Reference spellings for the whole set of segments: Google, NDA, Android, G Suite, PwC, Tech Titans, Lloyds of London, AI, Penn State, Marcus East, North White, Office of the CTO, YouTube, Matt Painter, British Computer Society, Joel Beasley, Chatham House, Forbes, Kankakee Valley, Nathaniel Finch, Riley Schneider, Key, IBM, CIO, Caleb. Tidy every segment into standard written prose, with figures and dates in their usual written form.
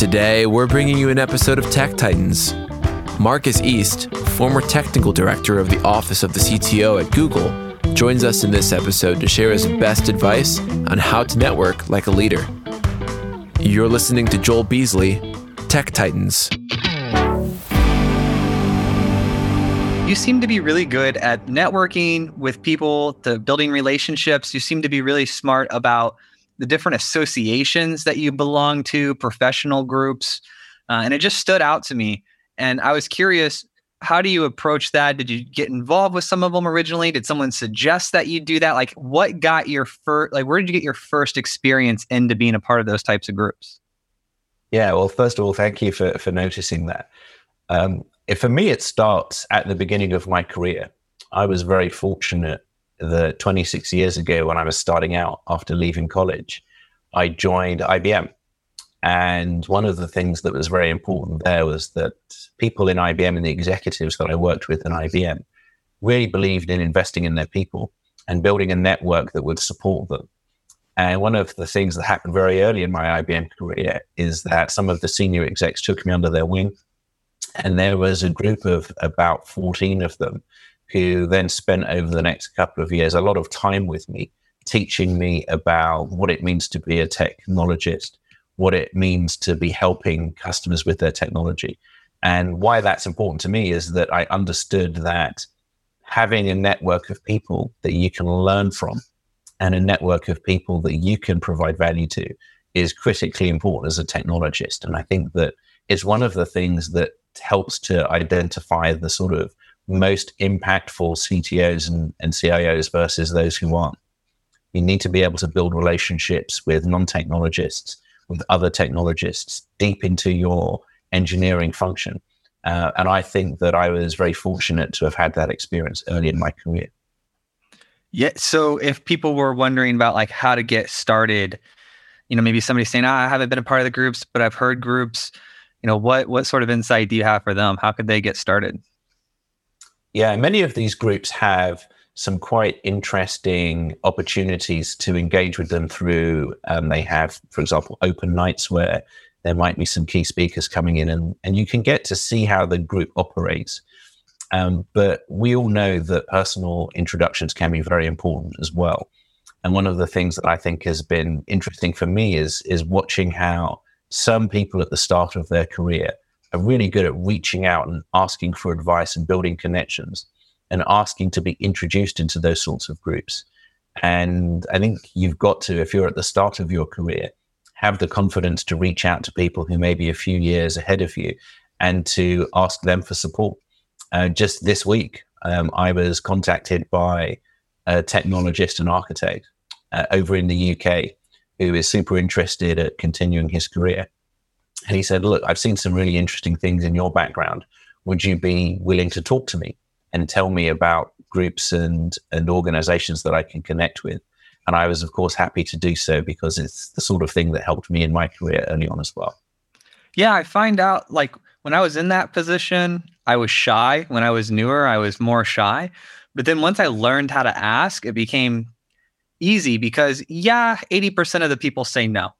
Today, we're bringing you an episode of Tech Titans. Marcus East, former technical director of the Office of the CTO at Google, joins us in this episode to share his best advice on how to network like a leader. You're listening to Joel Beasley, Tech Titans. You seem to be really good at networking with people, to building relationships. You seem to be really smart about the different associations that you belong to, professional groups. And it just stood out to me. And I was curious, how do you approach that? Did you get involved with some of them originally? Did someone suggest that you do that? Like, what got your first, where did you get your first experience into being a part of those types of groups? Yeah, well, first of all, thank you for noticing that. For me, it starts at the beginning of my career. I was very fortunate that 26 years ago, when I was starting out after leaving college, I joined IBM. And one of the things that was very important there was that people in IBM and the executives that I worked with in IBM really believed in investing in their people and building a network that would support them. And one of the things that happened very early in my IBM career is that some of the senior execs took me under their wing. And there was a group of about 14 of them who then spent over the next couple of years a lot of time with me, teaching me about what it means to be a technologist, what it means to be helping customers with their technology. And why that's important to me is that I understood that having a network of people that you can learn from and a network of people that you can provide value to is critically important as a technologist. And I think that it's one of the things that helps to identify the sort of most impactful CTOs and CIOs versus those who aren't. You need to be able to build relationships with non-technologists, with other technologists, deep into your engineering function. And I think that I was very fortunate to have had that experience early in my career. Yeah. So if people were wondering about like how to get started, you know, maybe somebody's saying, I haven't been a part of the groups, but I've heard groups, you know, what sort of insight do you have for them? How could they get started? Yeah. Many of these groups have some quite interesting opportunities to engage with them through. They have, for example, open nights where there might be some key speakers coming in and you can get to see how the group operates. But we all know that personal introductions can be very important as well. And one of the things that I think has been interesting for me is watching how some people at the start of their career are really good at reaching out and asking for advice and building connections and asking to be introduced into those sorts of groups. And I think you've got to, if you're at the start of your career, have the confidence to reach out to people who may be a few years ahead of you and to ask them for support. Just this week, I was contacted by a technologist and architect over in the UK who is super interested at continuing his career. And he said, look, I've seen some really interesting things in your background. Would you be willing to talk to me and tell me about groups and organizations that I can connect with? And I was, of course, happy to do so because it's the sort of thing that helped me in my career early on as well. Yeah, I find out, like, when I was in that position, I was shy. When I was newer, I was more shy. But then once I learned how to ask, it became easy because, 80% of the people say no.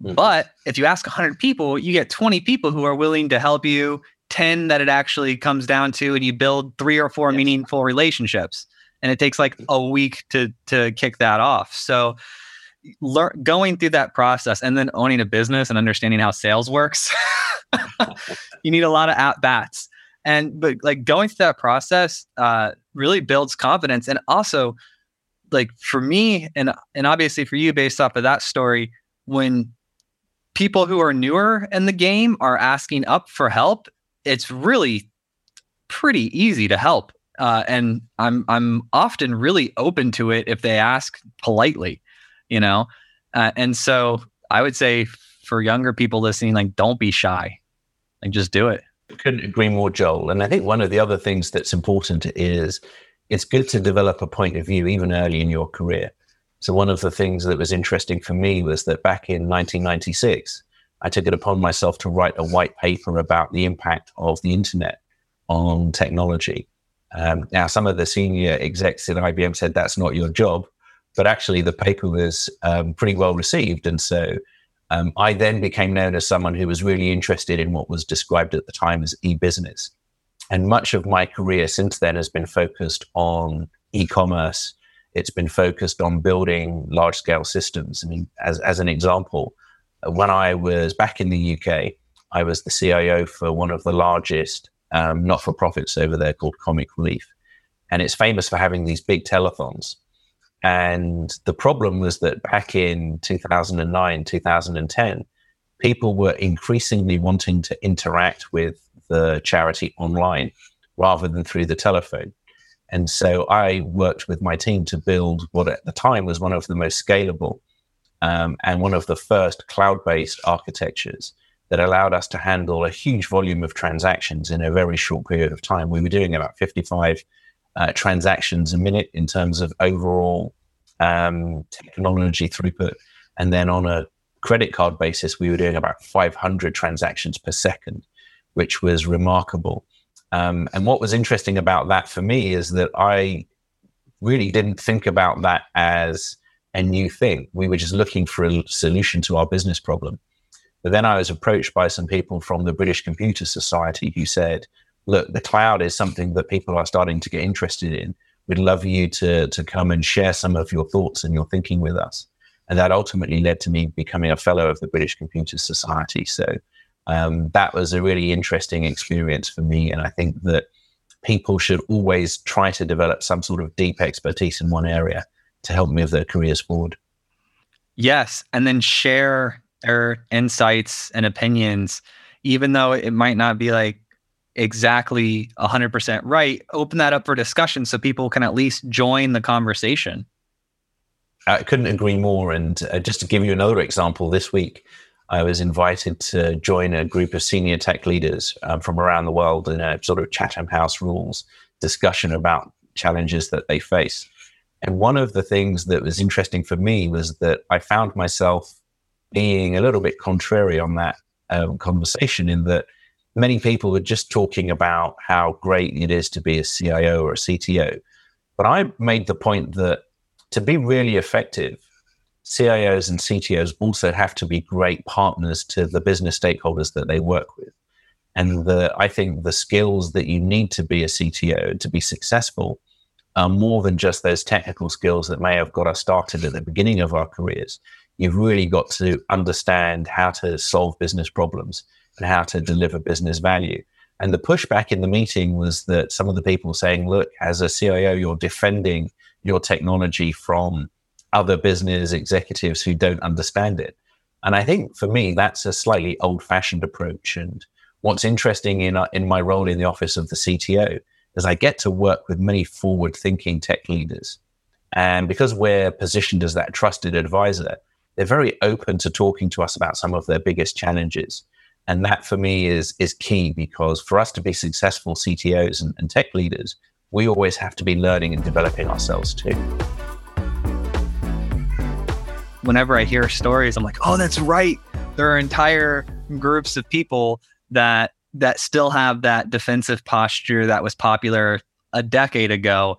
Mm-hmm. But if you ask 100 people, you get 20 people who are willing to help you, 10 that it actually comes down to, and you build 3 or 4 meaningful relationships. And it takes like a week to kick that off. So going through that process and then owning a business and understanding how sales works, you need a lot of at-bats. But like going through that process really builds confidence. And also, like for me, and obviously for you based off of that story, when people who are newer in the game are asking up for help, it's really pretty easy to help. And I'm often really open to it if they ask politely, you know? And so I would say for younger people listening, like, don't be shy. Like, just do it. Couldn't agree more, Joel. And I think one of the other things that's important is it's good to develop a point of view even early in your career. So one of the things that was interesting for me was that back in 1996, I took it upon myself to write a white paper about the impact of the internet on technology. Now, some of the senior execs at IBM said, that's not your job, but actually the paper was pretty well received. And so I then became known as someone who was really interested in what was described at the time as e-business. And much of my career since then has been focused on e-commerce. It's been focused on building large-scale systems. I mean, as an example, when I was back in the UK, I was the CIO for one of the largest not-for-profits over there called Comic Relief. And it's famous for having these big telethons. And the problem was that back in 2009, 2010, people were increasingly wanting to interact with the charity online rather than through the telephone. And so I worked with my team to build what at the time was one of the most scalable and one of the first cloud-based architectures that allowed us to handle a huge volume of transactions in a very short period of time. We were doing about 55 transactions a minute in terms of overall technology throughput. And then on a credit card basis, we were doing about 500 transactions per second, which was remarkable. And what was interesting about that for me is that I really didn't think about that as a new thing. We were just looking for a solution to our business problem. But then I was approached by some people from the British Computer Society who said, look, the cloud is something that people are starting to get interested in. We'd love you to come and share some of your thoughts and your thinking with us. And that ultimately led to me becoming a fellow of the British Computer Society. So that was a really interesting experience for me. And I think that people should always try to develop some sort of deep expertise in one area to help move their careers forward. Yes. And then share their insights and opinions, even though it might not be like exactly 100% right. Open that up for discussion so people can at least join the conversation. I couldn't agree more. And just to give you another example, this week I was invited to join a group of senior tech leaders from around the world in a sort of Chatham House rules discussion about challenges that they face. And one of the things that was interesting for me was that I found myself being a little bit contrary on that conversation, in that many people were just talking about how great it is to be a CIO or a CTO. But I made the point that to be really effective, CIOs and CTOs also have to be great partners to the business stakeholders that they work with. And I think the skills that you need to be a CTO to be successful are more than just those technical skills that may have got us started at the beginning of our careers. You've really got to understand how to solve business problems and how to deliver business value. And the pushback in the meeting was that some of the people saying, look, as a CIO, you're defending your technology from other business executives who don't understand it. And I think for me, that's a slightly old-fashioned approach. And what's interesting in my role in the office of the CTO is I get to work with many forward-thinking tech leaders. And because we're positioned as that trusted advisor, they're very open to talking to us about some of their biggest challenges. And that for me is key, because for us to be successful CTOs and tech leaders, we always have to be learning and developing ourselves too. Whenever I hear stories, I'm like, oh, that's right. There are entire groups of people that still have that defensive posture that was popular a decade ago.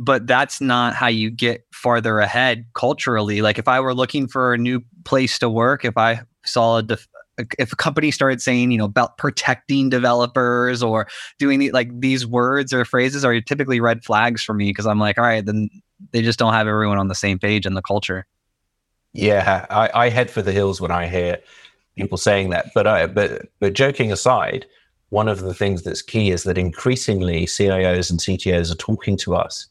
But that's not how you get farther ahead culturally. Like if I were looking for a new place to work, if I saw if a company started saying, about protecting developers or doing these words or phrases are typically red flags for me, because I'm like, all right, then they just don't have everyone on the same page in the culture. Yeah, I head for the hills when I hear people saying that. But joking aside, one of the things that's key is that increasingly CIOs and CTOs are talking to us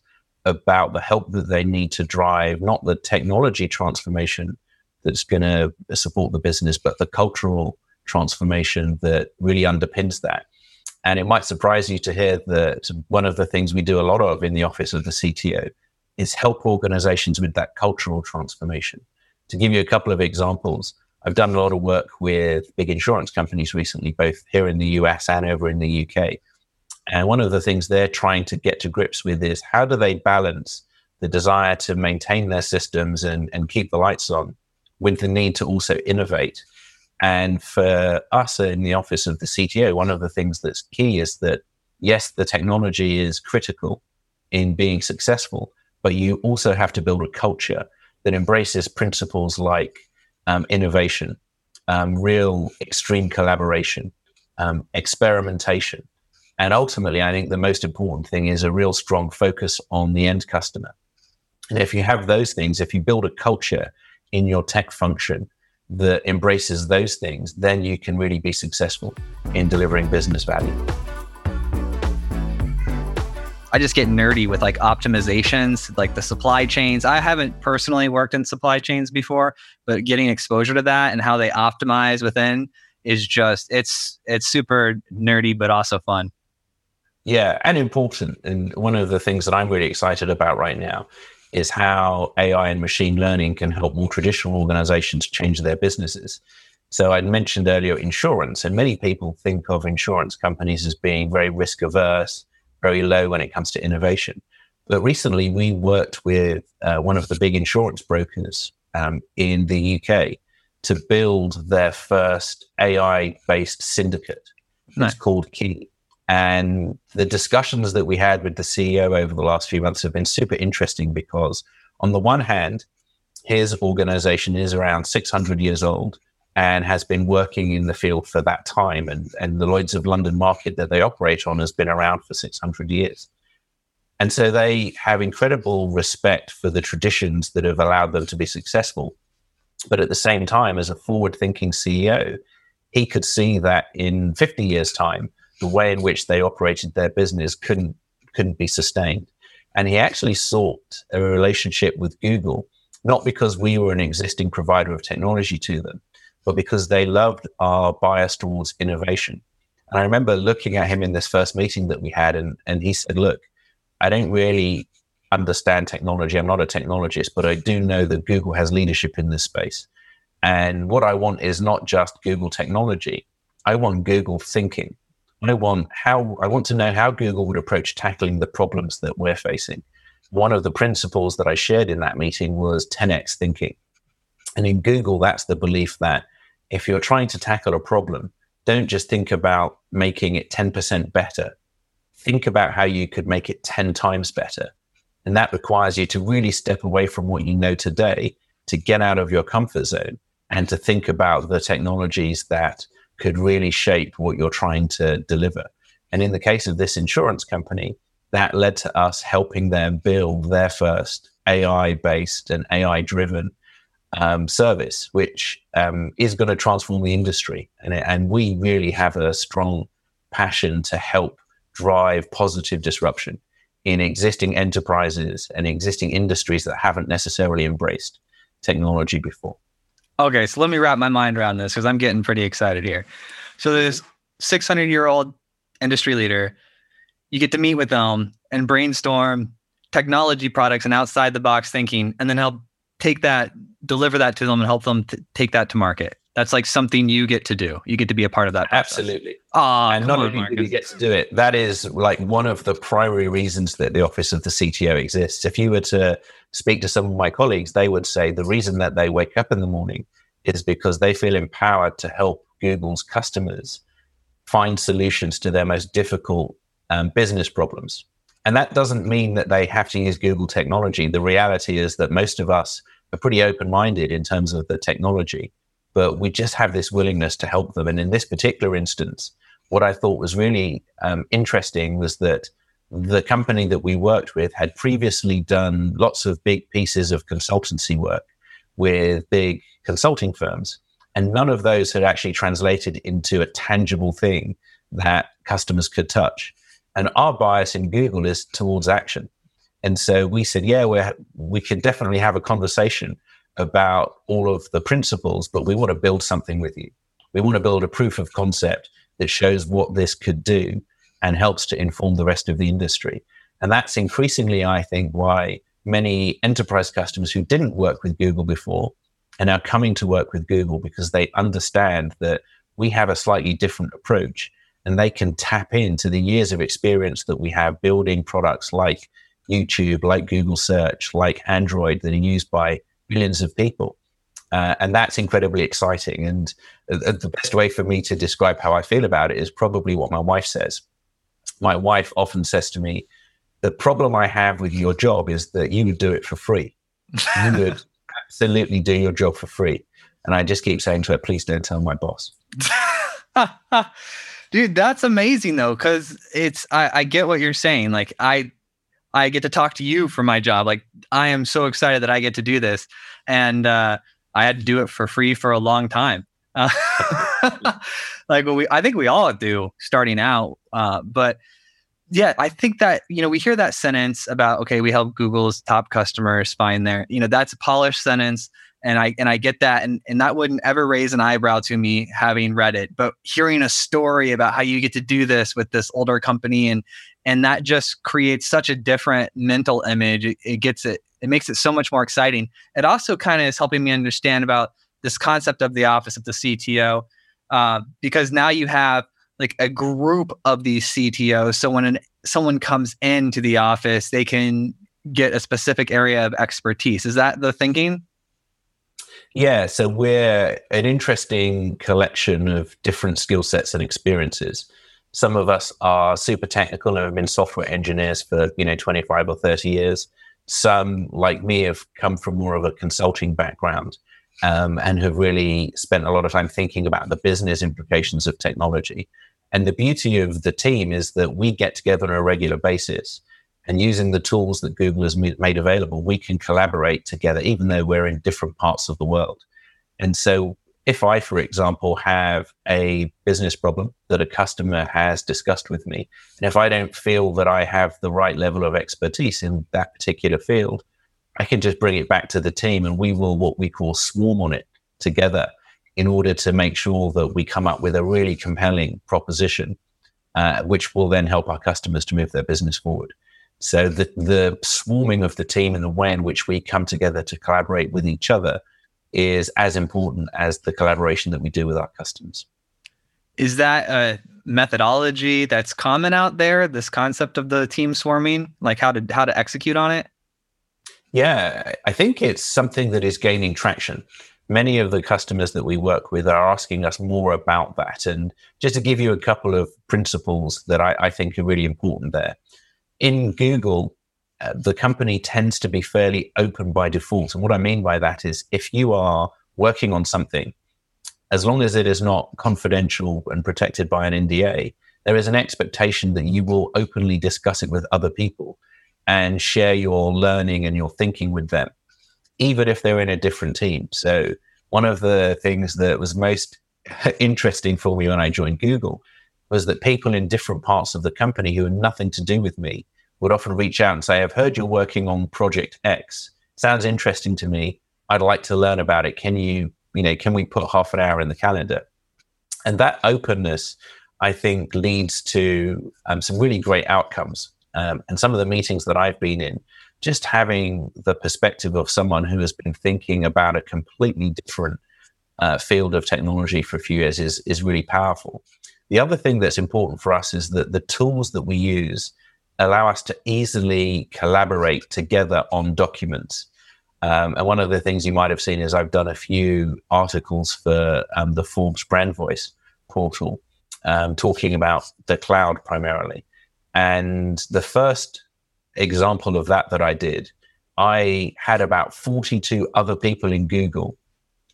about the help that they need to drive, not the technology transformation that's going to support the business, but the cultural transformation that really underpins that. And it might surprise you to hear that one of the things we do a lot of in the office of the CTO is help organizations with that cultural transformation. To give you a couple of examples, I've done a lot of work with big insurance companies recently, both here in the US and over in the UK. And one of the things they're trying to get to grips with is how do they balance the desire to maintain their systems and keep the lights on with the need to also innovate. And for us in the office of the CTO, one of the things that's key is that, yes, the technology is critical in being successful, but you also have to build a culture that embraces principles like innovation, real extreme collaboration, experimentation. And ultimately, I think the most important thing is a real strong focus on the end customer. And if you have those things, if you build a culture in your tech function that embraces those things, then you can really be successful in delivering business value. I just get nerdy with like optimizations, like the supply chains. I haven't personally worked in supply chains before, but getting exposure to that and how they optimize within is just, it's super nerdy, but also fun. Yeah, and important. And one of the things that I'm really excited about right now is how AI and machine learning can help more traditional organizations change their businesses. So I'd mentioned earlier insurance, and many people think of insurance companies as being very risk averse, very low when it comes to innovation. But recently we worked with one of the big insurance brokers in the UK to build their first AI-based syndicate. Nice. It's called Key. And the discussions that we had with the CEO over the last few months have been super interesting because on the one hand, his organization is around 600 years old and has been working in the field for that time. And the Lloyds of London market that they operate on has been around for 600 years. And so they have incredible respect for the traditions that have allowed them to be successful. But at the same time, as a forward-thinking CEO, he could see that in 50 years' time, the way in which they operated their business couldn't be sustained. And he actually sought a relationship with Google, not because we were an existing provider of technology to them, but because they loved our bias towards innovation. And I remember looking at him in this first meeting that we had, and he said, look, I don't really understand technology. I'm not a technologist, but I do know that Google has leadership in this space. And what I want is not just Google technology. I want Google thinking. I want to know how Google would approach tackling the problems that we're facing. One of the principles that I shared in that meeting was 10x thinking. And in Google, that's the belief that if you're trying to tackle a problem, don't just think about making it 10% better. Think about how you could make it 10 times better. And that requires you to really step away from what you know today, to get out of your comfort zone and to think about the technologies that could really shape what you're trying to deliver. And in the case of this insurance company, that led to us helping them build their first AI-based and AI-driven service, which is going to transform the industry. And we really have a strong passion to help drive positive disruption in existing enterprises and existing industries that haven't necessarily embraced technology before. Okay, so let me wrap my mind around this because I'm getting pretty excited here. So this 600-year-old industry leader, you get to meet with them and brainstorm technology products and outside-the-box thinking, and then help take that, deliver that to them and help them take that to market. That's like something you get to do. You get to be a part of that process. Absolutely. And not only do you get to do it, that is like one of the primary reasons that the office of the CTO exists. If you were to speak to some of my colleagues, they would say the reason that they wake up in the morning is because they feel empowered to help Google's customers find solutions to their most difficult business problems. And that doesn't mean that they have to use Google technology. The reality is that most of us are pretty open-minded in terms of the technology. But we just have this willingness to help them. And in this particular instance, what I thought was really interesting was that the company that we worked with had previously done lots of big pieces of consultancy work with big consulting firms. And none of those had actually translated into a tangible thing that customers could touch. And our bias in Google is towards action. And so we said, yeah, we can definitely have a conversation about all of the principles, but we want to build something with you. We want to build a proof of concept that shows what this could do and helps to inform the rest of the industry. And that's increasingly, I think, why many enterprise customers who didn't work with Google before are now coming to work with Google because they understand that we have a slightly different approach and they can tap into the years of experience that we have building products like YouTube, like Google Search, like Android that are used by millions of people. And that's incredibly exciting. And the best way for me to describe how I feel about it is probably what my wife says. My wife often says to me, the problem I have with your job is that you would do it for free. You would absolutely do your job for free. And I just keep saying to her, please don't tell my boss. Dude, that's amazing though, because it's, I get what you're saying. Like I get to talk to you for my job. Like I am so excited that I get to do this. And I had to do it for free for a long time. Like I think we all do starting out. But yeah, I think that, you know, we hear that sentence about, okay, we help Google's top customers find their, you know, that's a polished sentence. And I get that. And that wouldn't ever raise an eyebrow to me having read it, but hearing a story about how you get to do this with this older company and that just creates such a different mental image. It makes it so much more exciting. It also kind of is helping me understand about this concept of the office of the CTO, because now you have like a group of these CTOs. So when someone comes into the office, they can get a specific area of expertise. Is that the thinking? Yeah, so we're an interesting collection of different skill sets and experiences. Some of us are super technical and have been software engineers for, 25 or 30 years. Some, like me, have come from more of a consulting background and have really spent a lot of time thinking about the business implications of technology. And the beauty of the team is that we get together on a regular basis. And using the tools that Google has made available, we can collaborate together, even though we're in different parts of the world. And so if I, for example, have a business problem that a customer has discussed with me, and if I don't feel that I have the right level of expertise in that particular field, I can just bring it back to the team and we will what we call swarm on it together in order to make sure that we come up with a really compelling proposition, which will then help our customers to move their business forward. So the swarming of the team and the way in which we come together to collaborate with each other is as important as the collaboration that we do with our customers. Is that a methodology that's common out there, this concept of the team swarming, like how to execute on it? Yeah, I think it's something that is gaining traction. Many of the customers that we work with are asking us more about that. And just to give you a couple of principles that I think are really important there. In Google, the company tends to be fairly open by default. And what I mean by that is if you are working on something, as long as it is not confidential and protected by an NDA, there is an expectation that you will openly discuss it with other people and share your learning and your thinking with them, even if they're in a different team. So one of the things that was most interesting for me when I joined Google was that people in different parts of the company who had nothing to do with me would often reach out and say, I've heard you're working on Project X. Sounds interesting to me. I'd like to learn about it. Can you, can we put half an hour in the calendar? And that openness, I think, leads to some really great outcomes. And some of the meetings that I've been in, just having the perspective of someone who has been thinking about a completely different field of technology for a few years is really powerful. The other thing that's important for us is that the tools that we use allow us to easily collaborate together on documents. And one of the things you might have seen is I've done a few articles for the Forbes Brand Voice portal, talking about the cloud primarily. And the first example of that I did, I had about 42 other people in Google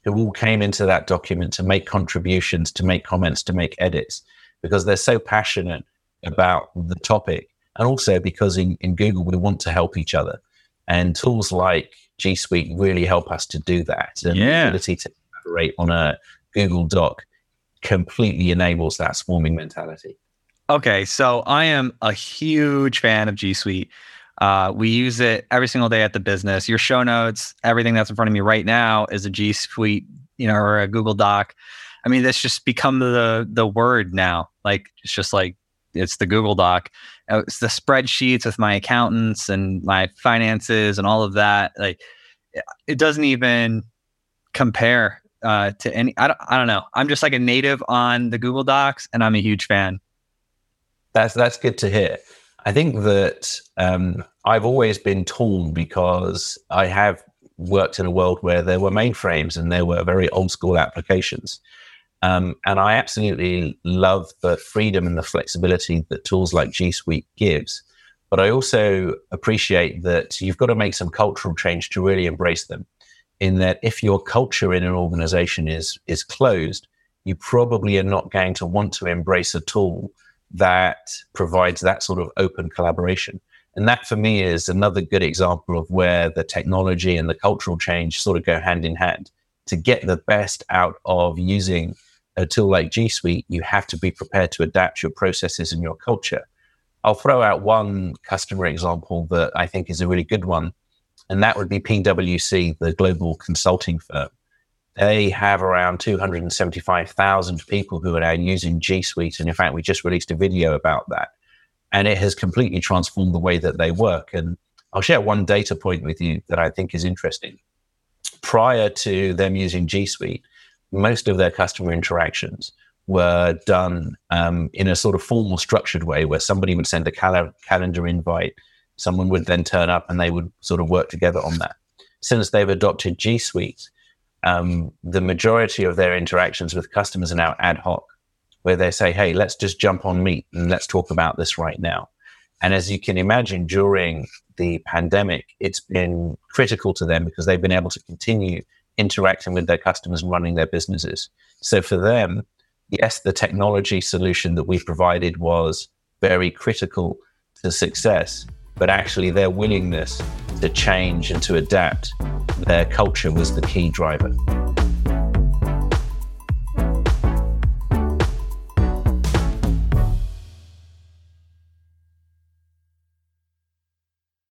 who all came into that document to make contributions, to make comments, to make edits, because they're so passionate about the topic. And also because in Google, we want to help each other. And tools like G Suite really help us to do that. And the ability to collaborate on a Google Doc completely enables that swarming mentality. Okay, so I am a huge fan of G Suite. We use it every single day at the business. Your show notes, everything that's in front of me right now is a G Suite, or a Google Doc. I mean, that's just become the word now. Like, it's just like, it's the Google Doc. It's the spreadsheets with my accountants and my finances and all of that. Like, it doesn't even compare to any, I don't know. I'm just like a native on the Google Docs and I'm a huge fan. That's good to hear. I think that I've always been torn because I have worked in a world where there were mainframes and there were very old school applications. And I absolutely love the freedom and the flexibility that tools like G Suite gives. But I also appreciate that you've got to make some cultural change to really embrace them. in that if your culture in an organization is closed, you probably are not going to want to embrace a tool that provides that sort of open collaboration. And that for me is another good example of where the technology and the cultural change sort of go hand in hand. To get the best out of using a tool like G Suite, you have to be prepared to adapt your processes and your culture. I'll throw out one customer example that I think is a really good one, and that would be PwC, the global consulting firm. They have around 275,000 people who are now using G Suite. And in fact, we just released a video about that. And it has completely transformed the way that they work. And I'll share one data point with you that I think is interesting. Prior to them using G Suite, most of their customer interactions were done in a sort of formal, structured way where somebody would send a calendar invite, someone would then turn up and they would sort of work together on that. Since they've adopted G Suite, the majority of their interactions with customers are now ad hoc, where they say, hey, let's just jump on Meet and let's talk about this right now. And as you can imagine, during the pandemic, it's been critical to them because they've been able to continue interacting with their customers and running their businesses. So for them, yes, the technology solution that we provided was very critical to success, but actually their willingness to change and to adapt their culture was the key driver.